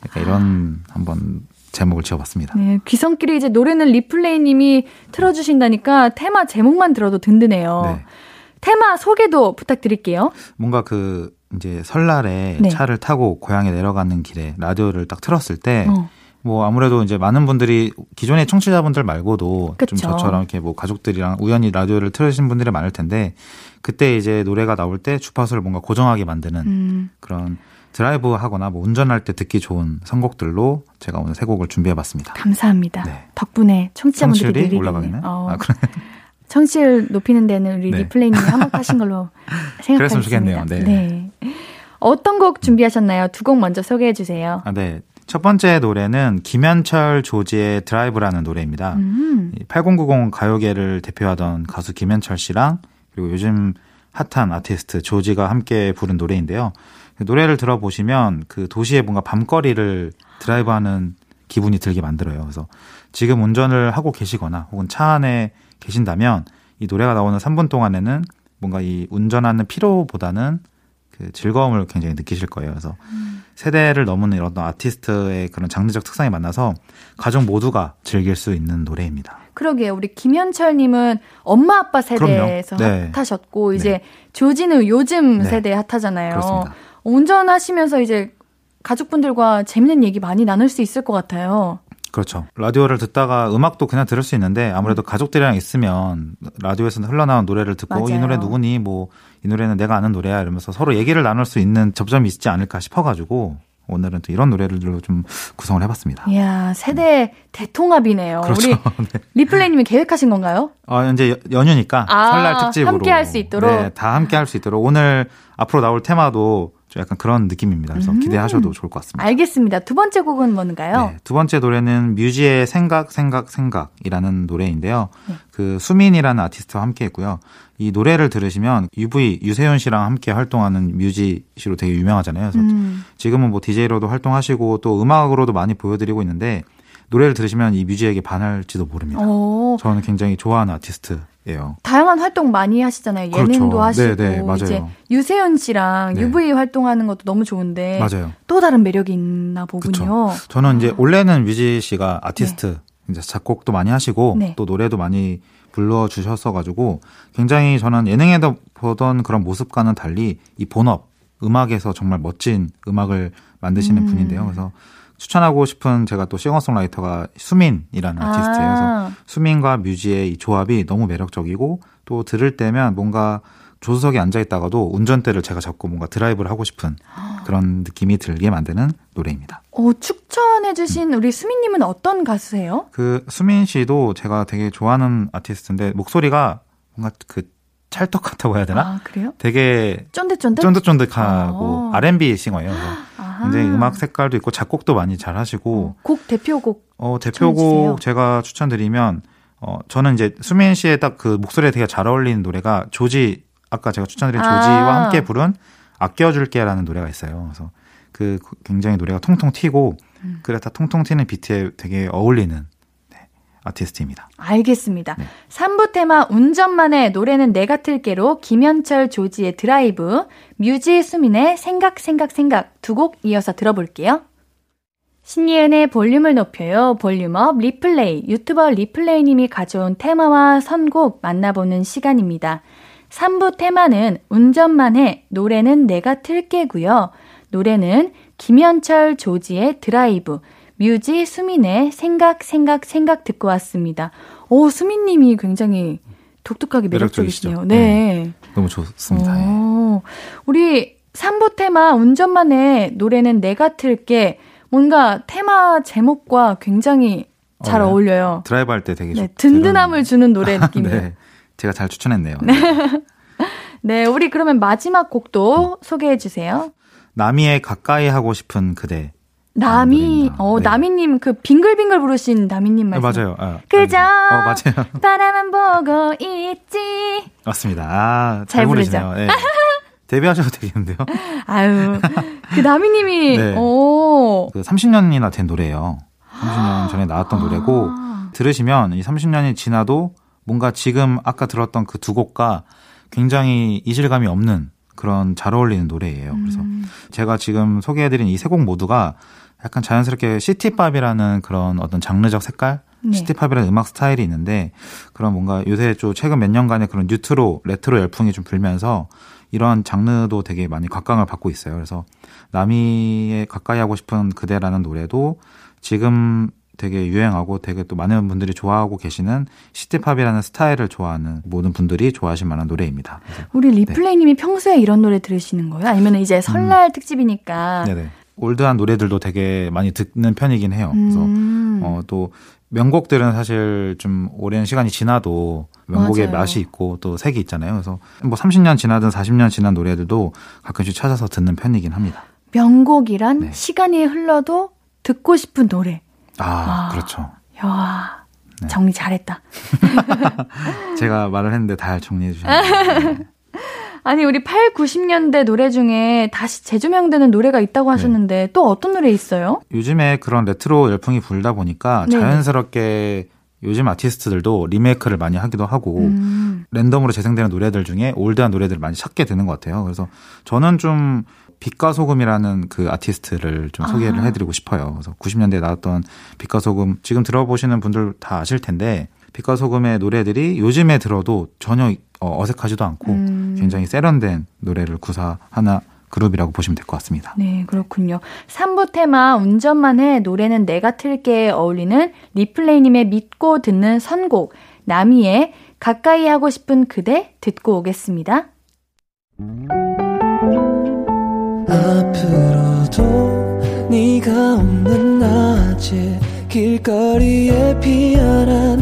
약간 이런 한번 제목을 지어봤습니다. 네, 귀성길에 이제 노래는 리플레이님이 틀어주신다니까 테마 제목만 들어도 든든해요. 네. 테마 소개도 부탁드릴게요. 뭔가 그 이제 설날에 네. 차를 타고 고향에 내려가는 길에 라디오를 딱 틀었을 때. 어. 뭐 아무래도 이제 많은 분들이 기존의 청취자분들 말고도 그쵸. 좀 저처럼 이렇게 뭐 가족들이랑 우연히 라디오를 틀으신 분들이 많을 텐데 그때 이제 노래가 나올 때 주파수를 뭔가 고정하게 만드는 음. 그런 드라이브 하거나 뭐 운전할 때 듣기 좋은 선곡들로 제가 오늘 세 곡을 준비해봤습니다. 감사합니다. 네. 덕분에 청취자분들이 청취율이 올라가겠네. 어. 아, 그래. 청취율 높이는 데는 우리 네. 리플레이님이 한몫하신 걸로 생각하겠습니다. 그랬으면 좋겠네요. 네. 네. 어떤 곡 준비하셨나요? 두 곡 먼저 소개해 주세요. 아, 네. 첫 번째 노래는 김현철 조지의 드라이브라는 노래입니다. 음. 팔공구공 가요계를 대표하던 가수 김현철 씨랑 그리고 요즘 핫한 아티스트 조지가 함께 부른 노래인데요. 노래를 들어보시면 그 도시의 뭔가 밤거리를 드라이브하는 기분이 들게 만들어요. 그래서 지금 운전을 하고 계시거나 혹은 차 안에 계신다면 이 노래가 나오는 삼 분 동안에는 뭔가 이 운전하는 피로보다는 그 즐거움을 굉장히 느끼실 거예요. 그래서 음. 세대를 넘는 이런 아티스트의 그런 장르적 특성에 만나서 가족 모두가 즐길 수 있는 노래입니다. 그러게요. 우리 김현철님은 엄마 아빠 세대에서 네. 핫하셨고 이제 네. 조지는 요즘 네. 세대에 핫하잖아요. 그렇습니다. 운전하시면서 이제 가족분들과 재밌는 얘기 많이 나눌 수 있을 것 같아요. 그렇죠. 라디오를 듣다가 음악도 그냥 들을 수 있는데 아무래도 가족들이랑 있으면 라디오에서 흘러나온 노래를 듣고 맞아요. 이 노래 누구니 뭐 이 노래는 내가 아는 노래야 이러면서 서로 얘기를 나눌 수 있는 접점이 있지 않을까 싶어가지고 오늘은 또 이런 노래들로 좀 구성을 해봤습니다. 이야, 세대 대통합이네요. 그렇죠. 우리 네. 리플레이님이 계획하신 건가요? 어, 이제 연휴니까 아, 설날 특집으로 함께 할 수 있도록 네, 다 함께 할 수 있도록 오늘 앞으로 나올 테마도 좀 약간 그런 느낌입니다. 그래서 음. 기대하셔도 좋을 것 같습니다. 알겠습니다. 두 번째 곡은 뭔가요? 네, 두 번째 노래는 뮤지의 생각 생각 생각이라는 노래인데요. 네. 그 수민이라는 아티스트와 함께했고요. 이 노래를 들으시면 유브이 유세윤 씨랑 함께 활동하는 뮤지 씨로 되게 유명하잖아요. 그래서 음. 지금은 뭐 디제이로도 활동하시고 또 음악으로도 많이 보여드리고 있는데 노래를 들으시면 이 뮤지에게 반할지도 모릅니다. 오. 저는 굉장히 좋아하는 아티스트. 예요. 다양한 활동 많이 하시잖아요. 예능도 그렇죠. 하시고 네네, 맞아요. 이제 유세윤 씨랑 네. 유브이 활동하는 것도 너무 좋은데 맞아요. 또 다른 매력이 있나 보군요. 그렇죠. 저는 이제 원래는 뮤지 씨가 아티스트 네. 이제 작곡도 많이 하시고 네. 또 노래도 많이 불러주셨어가지고 굉장히 저는 예능에서 보던 그런 모습과는 달리 이 본업 음악에서 정말 멋진 음악을 만드시는 음. 분인데요. 그래서 추천하고 싶은 제가 또 싱어송라이터가 수민이라는 아티스트예요. 아. 그래서 수민과 뮤지의 이 조합이 너무 매력적이고 또 들을 때면 뭔가 조수석에 앉아있다가도 운전대를 제가 잡고 뭔가 드라이브를 하고 싶은 그런 느낌이 들게 만드는 노래입니다. 어, 추천해주신 음. 우리 수민님은 어떤 가수세요? 그 수민 씨도 제가 되게 좋아하는 아티스트인데 목소리가 뭔가 그 찰떡같다고 해야 되나? 아, 그래요? 되게 쫀득쫀득? 쫀득쫀득하고 아. 알앤비 싱어예요. 굉장히 아. 음악 색깔도 있고 작곡도 많이 잘 하시고 곡 대표곡 어 대표곡 추천해주세요. 제가 추천드리면 어 저는 이제 수민 씨의 딱 그 목소리에 되게 잘 어울리는 노래가 조지 아까 제가 추천드린 아. 조지와 함께 부른 아껴줄게라는 노래가 있어요. 그래서 그 굉장히 노래가 통통 튀고 음. 그래서 통통 튀는 비트에 되게 어울리는 아티스트입니다. 알겠습니다. 네. 삼 부 테마 운전만의 노래는 내가 틀게로 김현철 조지의 드라이브, 뮤지 수민의 생각 생각 생각 두 곡 이어서 들어볼게요. 신예은의 볼륨을 높여요. 볼륨업 리플레이 유튜버 리플레이님이 가져온 테마와 선곡 만나보는 시간입니다. 삼 부 테마는 운전만 해, 노래는 내가 틀게고요. 노래는 김현철, 조지의 드라이브, 뮤지, 수민의 생각, 생각, 생각 듣고 왔습니다. 오, 수민님이 굉장히 독특하게 매력적이시네요. 네. 네. 너무 좋습니다. 오, 우리 삼 부 테마 운전만 해, 노래는 내가 틀게. 뭔가 테마 제목과 굉장히 잘 어, 어울려요. 드라이브 할 때 되게 네, 좋, 든든함을 이런... 주는 노래 느낌이에요. 네, 제가 잘 추천했네요. 네. 네, 우리 그러면 마지막 곡도 네. 소개해 주세요. 나미의 가까이 하고 싶은 그대. 나미, 어 네. 나미님 그 빙글빙글 부르신 나미님 말씀. 네, 맞아요. 아, 그저 아, 맞아요. 바라만 보고 있지. 맞습니다. 아, 잘, 잘 부르시네요. 네. 데뷔하셔도 되겠는데요. 아유, 그 나미님이 네. 오, 그 삼십 년이나 된 노래예요. 삼십 년 전에 나왔던 아~ 노래고 들으시면 이 삼십 년이 지나도 뭔가 지금 아까 들었던 그 두 곡과 굉장히 이질감이 없는 그런 잘 어울리는 노래예요. 음. 그래서 제가 지금 소개해드린 이 세 곡 모두가 약간 자연스럽게 시티팝이라는 그런 어떤 장르적 색깔, 네. 시티팝이라는 음악 스타일이 있는데 그런 뭔가 요새 좀 최근 몇 년간의 그런 뉴트로, 레트로 열풍이 좀 불면서 이런 장르도 되게 많이 각광을 받고 있어요. 그래서 남이의 가까이 하고 싶은 그대라는 노래도 지금 되게 유행하고 되게 또 많은 분들이 좋아하고 계시는 시티팝이라는 스타일을 좋아하는 모든 분들이 좋아하실 만한 노래입니다. 우리 리플레이님이 네. 평소에 이런 노래 들으시는 거예요? 아니면 이제 설날 음. 특집이니까 네네. 올드한 노래들도 되게 많이 듣는 편이긴 해요. 그래서 음. 어, 또 명곡들은 사실 좀 오랜 시간이 지나도 명곡의 맞아요. 맛이 있고 또 색이 있잖아요. 그래서 뭐 삼십 년 지나든 사십 년 지난 노래들도 가끔씩 찾아서 듣는 편이긴 합니다. 명곡이란 네. 시간이 흘러도 듣고 싶은 노래. 아, 와. 그렇죠. 이야, 네. 정리 잘했다. 제가 말을 했는데 다 정리해 주셨네요. 네. 아니, 우리 팔, 구십 년대 노래 중에 다시 재조명되는 노래가 있다고 하셨는데 네. 또 어떤 노래 있어요? 요즘에 그런 레트로 열풍이 불다 보니까 네네. 자연스럽게 요즘 아티스트들도 리메이크를 많이 하기도 하고 음. 랜덤으로 재생되는 노래들 중에 올드한 노래들을 많이 찾게 되는 것 같아요. 그래서 저는 좀 빛과 소금이라는 그 아티스트를 좀 소개를 아. 해드리고 싶어요. 그래서 구십 년대에 나왔던 빛과 소금, 지금 들어보시는 분들 다 아실 텐데 빛과 소금의 노래들이 요즘에 들어도 전혀 어색하지도 않고 음. 굉장히 세련된 노래를 구사하는 그룹이라고 보시면 될 것 같습니다. 네, 그렇군요. 삼 부 테마 운전만 해, 노래는 내가 틀게에 어울리는 리플레이님의 믿고 듣는 선곡 나미의 가까이 하고 싶은 그대 듣고 오겠습니다. 앞으로도 네가 없는 낮에 길거리에 피어난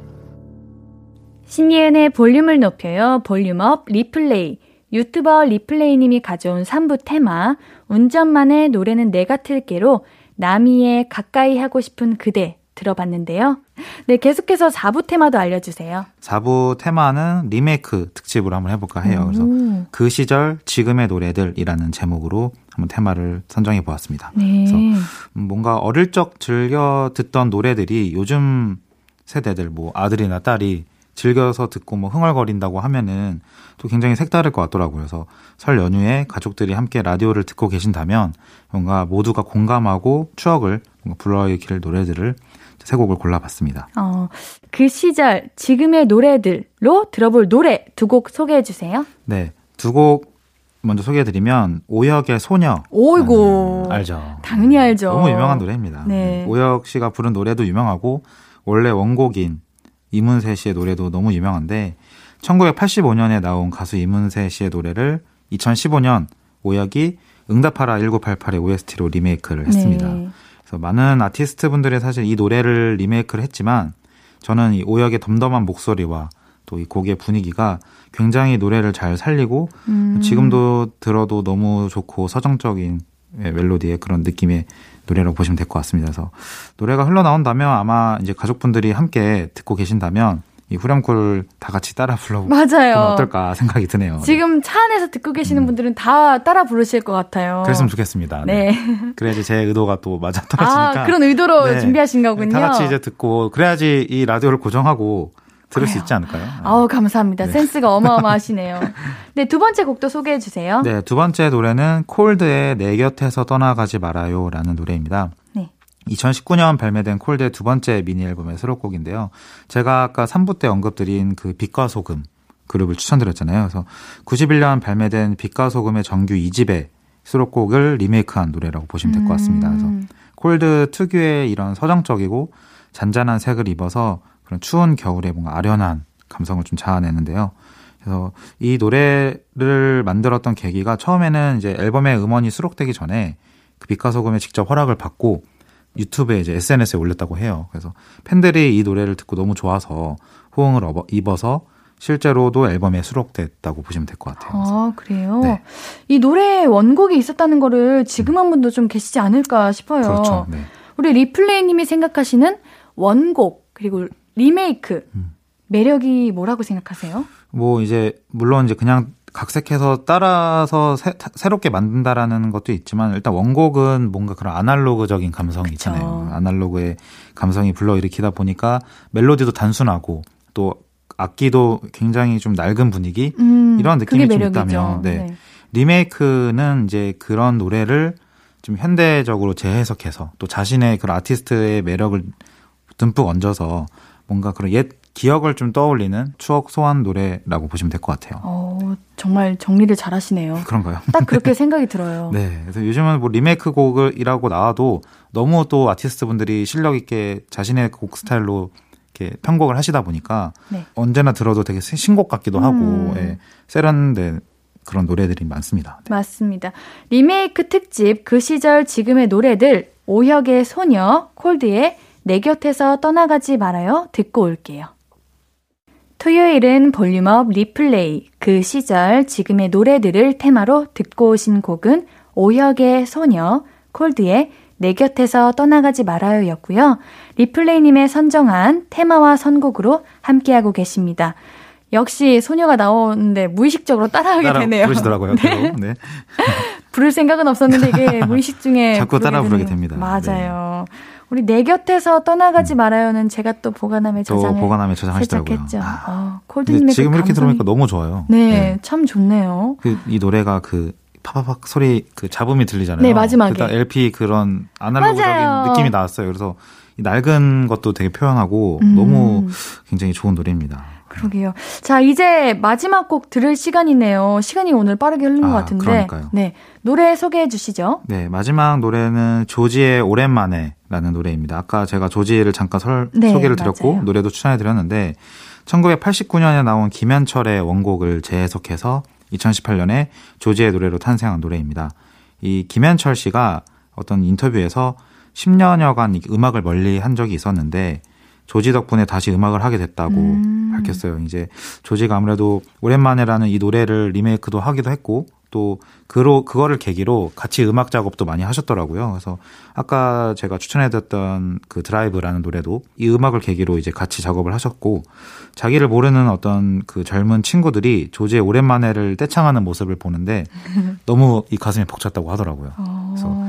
신예은의 볼륨을 높여요. 볼륨업 리플레이. 유튜버 리플레이님이 가져온 삼 부 테마 운전만의 노래는 내가 틀게로 나미의 가까이 하고 싶은 그대 들어봤는데요. 네, 계속해서 사 부 테마도 알려주세요. 사 부 테마는 리메이크 특집으로 한번 해볼까 해요. 그래서 음. 그 시절 지금의 노래들이라는 제목으로 한번 테마를 선정해 보았습니다. 네. 그래서 뭔가 어릴 적 즐겨 듣던 노래들이 요즘 세대들 뭐 아들이나 딸이 즐겨서 듣고 뭐 흥얼거린다고 하면은 또 굉장히 색다를 것 같더라고요. 그래서 설 연휴에 가족들이 함께 라디오를 듣고 계신다면 뭔가 모두가 공감하고 추억을 뭔가 불러일으킬 노래들을 세 곡을 골라봤습니다. 어, 그 시절 지금의 노래들로 들어볼 노래 두 곡 소개해 주세요. 네, 두 곡 먼저 소개해드리면 오혁의 소녀. 오이고 알죠. 당연히 알죠. 너무 유명한 노래입니다. 네. 오혁 씨가 부른 노래도 유명하고 원래 원곡인 이문세 씨의 노래도 너무 유명한데 천구백팔십오 년에 나온 가수 이문세 씨의 노래를 이천십오 년 오혁이 응답하라 천구백팔십팔의 오에스티로 리메이크를 했습니다. 네. 그래서 많은 아티스트 분들이 사실 이 노래를 리메이크를 했지만 저는 이 오혁의 덤덤한 목소리와 또 이 곡의 분위기가 굉장히 노래를 잘 살리고 음. 지금도 들어도 너무 좋고 서정적인 멜로디의 그런 느낌의 노래라고 보시면 될 것 같습니다. 그래서 노래가 흘러나온다면 아마 이제 가족분들이 함께 듣고 계신다면 이 후렴구를 다 같이 따라 불러보면 어떨까 생각이 드네요. 지금 차 안에서 듣고 계시는 음. 분들은 다 따라 부르실 것 같아요. 그랬으면 좋겠습니다. 네. 네. 그래야지 제 의도가 또 맞아 떨어지니까. 아, 그런 의도로 네. 준비하신 거군요. 다 같이 이제 듣고 그래야지 이 라디오를 고정하고 들을 그래요. 수 있지 않을까요? 아우, 감사합니다. 네. 센스가 어마어마하시네요. 네, 두 번째 곡도 소개해 주세요. 네, 두 번째 노래는 콜드의 내 곁에서 떠나가지 말아요라는 노래입니다. 네. 이천십구 년 발매된 콜드의 두 번째 미니앨범의 수록곡인데요. 제가 아까 삼 부 때 언급드린 그 빛과 소금 그룹을 추천드렸잖아요. 그래서 구십일 년 발매된 빛과 소금의 정규 이 집의 수록곡을 리메이크한 노래라고 보시면 될 것 같습니다. 그래서 콜드 특유의 이런 서정적이고 잔잔한 색을 입어서 추운 겨울에 뭔가 아련한 감성을 좀 자아내는데요. 그래서 이 노래를 만들었던 계기가 처음에는 이제 앨범에 음원이 수록되기 전에 그 빛과 소금에 직접 허락을 받고 유튜브에 이제 에스엔에스에 올렸다고 해요. 그래서 팬들이 이 노래를 듣고 너무 좋아서 호응을 입어서 실제로도 앨범에 수록됐다고 보시면 될 것 같아요. 아, 그래요? 네. 이 노래에 원곡이 있었다는 거를 지금 한 분도 좀 계시지 않을까 싶어요. 그렇죠. 네. 우리 리플레이님이 생각하시는 원곡 그리고 리메이크 음. 매력이 뭐라고 생각하세요? 뭐 이제 물론 이제 그냥 각색해서 따라서 새, 새롭게 만든다라는 것도 있지만 일단 원곡은 뭔가 그런 아날로그적인 감성이 그쵸. 있잖아요. 아날로그의 감성이 불러일으키다 보니까 멜로디도 단순하고 또 악기도 굉장히 좀 낡은 분위기 음, 이런 느낌이 좀 있다면 네. 네. 리메이크는 이제 그런 노래를 좀 현대적으로 재해석해서 또 자신의 그런 아티스트의 매력을 듬뿍 얹어서 뭔가 그런 옛 기억을 좀 떠올리는 추억 소환 노래라고 보시면 될 것 같아요. 어, 정말 정리를 잘 하시네요. 그런가요? 딱 그렇게 생각이 들어요. 네. 그래서 요즘은 뭐 리메이크 곡이라고 나와도 너무 또 아티스트 분들이 실력 있게 자신의 곡 스타일로 이렇게 편곡을 하시다 보니까 네. 언제나 들어도 되게 신곡 같기도 음. 하고 예, 세련된 그런 노래들이 많습니다. 네. 맞습니다. 리메이크 특집 그 시절 지금의 노래들 오혁의 소녀, 콜드의 내 곁에서 떠나가지 말아요. 듣고 올게요. 토요일은 볼륨업 리플레이 그 시절 지금의 노래들을 테마로 듣고 오신 곡은 오혁의 소녀, 콜드의 내 곁에서 떠나가지 말아요 였고요. 리플레이님의 선정한 테마와 선곡으로 함께하고 계십니다. 역시 소녀가 나오는데 무의식적으로 따라하게 따라 되네요. 부르시더라고요. 네. 네. 부를 생각은 없었는데 이게 무의식 중에 자꾸 따라 부르게 됩니다. 맞아요. 네. 우리 내 곁에서 떠나가지 음. 말아요는 제가 또 보관함에 저장을 또 보관함에 저장하시더라고요. 아. 어, 지금 그 이렇게 감성이... 들으니까 너무 좋아요. 네, 네. 참 좋네요. 그, 이 노래가 그 파파팍 소리 그 잡음이 들리잖아요. 네, 마지막에 그 엘피 그런 아날로그적인 맞아요. 느낌이 나왔어요. 그래서 이 낡은 것도 되게 표현하고 음. 너무 굉장히 좋은 노래입니다. 그러게요. 자, 이제 마지막 곡 들을 시간이네요. 시간이 오늘 빠르게 흐르는 아, 것 같은데. 그러니까요. 네, 노래 소개해 주시죠. 네, 마지막 노래는 조지의 오랜만에 라는 노래입니다. 아까 제가 조지를 잠깐 설, 네, 소개를 드렸고 맞아요. 노래도 추천해 드렸는데 천구백팔십구 년에 나온 김현철의 원곡을 재해석해서 이천십팔 년에 조지의 노래로 탄생한 노래입니다. 이 김현철 씨가 어떤 인터뷰에서 십 년여간 음악을 멀리 한 적이 있었는데 조지 덕분에 다시 음악을 하게 됐다고 음. 밝혔어요. 이제 조지가 아무래도 오랜만에라는 이 노래를 리메이크도 하기도 했고 또 그로 그거를 계기로 같이 음악 작업도 많이 하셨더라고요. 그래서 아까 제가 추천해드렸던 그 드라이브라는 노래도 이 음악을 계기로 이제 같이 작업을 하셨고 자기를 모르는 어떤 그 젊은 친구들이 조지의 오랜만에를 떼창하는 모습을 보는데 너무 이 가슴이 벅찼다고 하더라고요. 그래서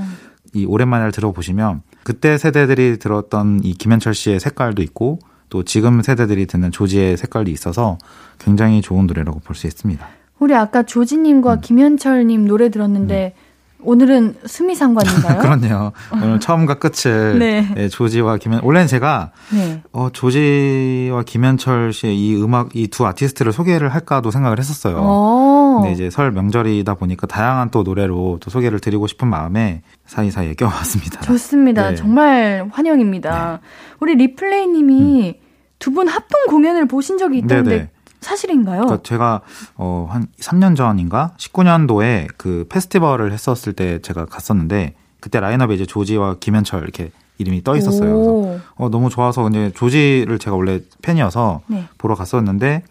이 오랜만에를 들어보시면 그때 세대들이 들었던 이 김현철 씨의 색깔도 있고 또 지금 세대들이 듣는 조지의 색깔이 있어서 굉장히 좋은 노래라고 볼 수 있습니다. 우리 아까 조지님과 음. 김현철님 노래 들었는데 음. 오늘은 수미상관인가요? 그렇네요. 오늘 처음과 끝을 네. 네, 조지와 김현 원래는 제가 네. 어, 조지와 김현철 씨의 이 음악 이 두 아티스트를 소개를 할까도 생각을 했었어요. 오. 근데 이제 설 명절이다 보니까 다양한 또 노래로 또 소개를 드리고 싶은 마음에 사이사이에 껴왔습니다. 좋습니다. 네. 정말 환영입니다. 네. 우리 리플레이님이 음. 두 분 합동 공연을 보신 적이 있던데. 네네. 사실인가요? 그러니까 제가 어, 한 삼 년 전인가 십구 년도에 그 페스티벌을 했었을 때 제가 갔었는데 그때 라인업에 이제 조지와 김현철 이렇게 이름이 떠 있었어요. 그래서 어, 너무 좋아서 이제 조지를 제가 원래 팬이어서 네. 보러 갔었는데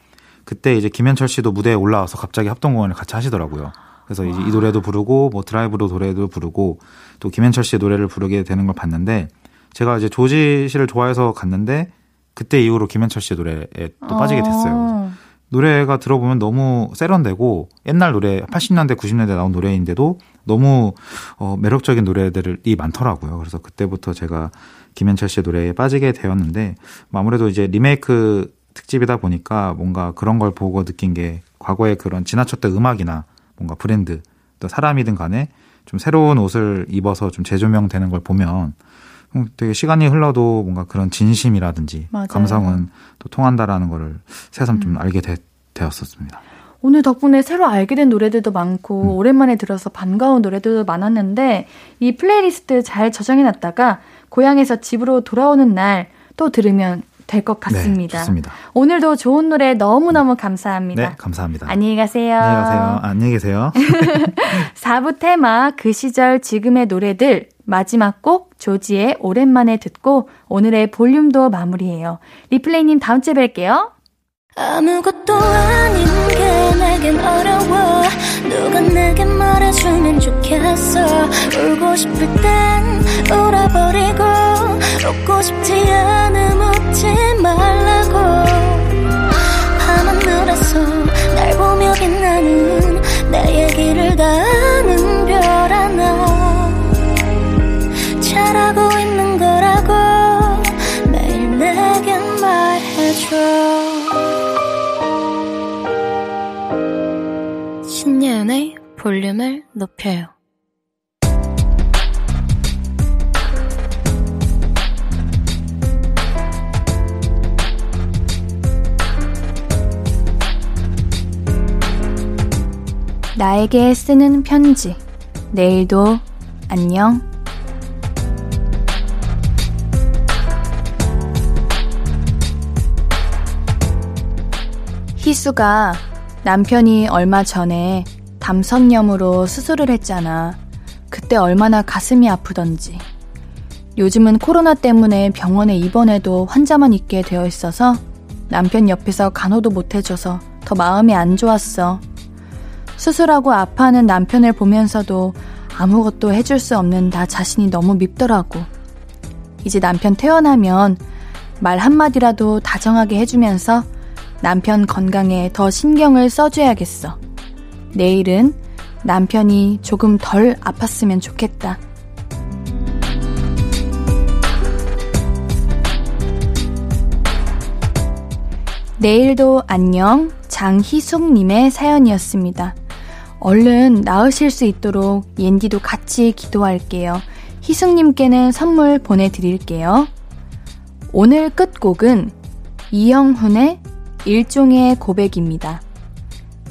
그때 이제 김현철 씨도 무대에 올라와서 갑자기 합동 공연을 같이 하시더라고요. 그래서 이제 이 노래도 부르고 뭐 드라이브로 노래도 부르고 또 김현철 씨의 노래를 부르게 되는 걸 봤는데 제가 이제 조지 씨를 좋아해서 갔는데. 그때 이후로 김현철 씨의 노래에 또 빠지게 됐어요. 노래가 들어보면 너무 세련되고 옛날 노래 팔십 년대 구십 년대 나온 노래인데도 너무 어, 매력적인 노래들이 많더라고요. 그래서 그때부터 제가 김현철 씨의 노래에 빠지게 되었는데 아무래도 이제 리메이크 특집이다 보니까 뭔가 그런 걸 보고 느낀 게 과거의 그런 지나쳤던 음악이나 뭔가 브랜드 또 사람이든 간에 좀 새로운 옷을 입어서 좀 재조명되는 걸 보면 되게 시간이 흘러도 뭔가 그런 진심이라든지 맞아요. 감성은 또 통한다라는 거를 새삼 좀 음. 알게 되, 되었었습니다. 오늘 덕분에 새로 알게 된 노래들도 많고 음. 오랜만에 들어서 반가운 노래들도 많았는데 이 플레이리스트 잘 저장해놨다가 고향에서 집으로 돌아오는 날 또 들으면 될 것 같습니다. 네, 좋습니다. 오늘도 좋은 노래 너무너무 감사합니다. 네, 감사합니다. 안녕히 가세요. 안녕히 가세요. 안녕히 계세요. 사 부 테마 그 시절 지금의 노래들 마지막 곡 조지의 오랜만에 듣고 오늘의 볼륨도 마무리해요. 리플레이님 다음 주에 뵐게요. 아무것도 아닌 게 내겐 어려워 누가 내게 말해주면 좋겠어 울고 싶을 땐 울어버리고 웃고 싶지 않음 웃지 말라고 밤하늘에서 날 보며 빛나는 내 얘기를 다 아는 별 하나 잘하고 있는 거라고 매일 내겐 말해줘 신예은의 볼륨을 높여요. 나에게 쓰는 편지. 내일도 안녕. 희수가 남편이 얼마 전에 담선염으로 수술을 했잖아. 그때 얼마나 가슴이 아프던지. 요즘은 코로나 때문에 병원에 입원해도 환자만 있게 되어 있어서 남편 옆에서 간호도 못 해줘서 더 마음이 안 좋았어. 수술하고 아파하는 남편을 보면서도 아무것도 해줄 수 없는 나 자신이 너무 밉더라고. 이제 남편 퇴원하면 말 한마디라도 다정하게 해주면서 남편 건강에 더 신경을 써줘야겠어. 내일은 남편이 조금 덜 아팠으면 좋겠다. 내일도 안녕 장희숙님의 사연이었습니다. 얼른 나으실 수 있도록 옌디도 같이 기도할게요. 희숙님께는 선물 보내드릴게요. 오늘 끝곡은 이영훈의 일종의 고백입니다.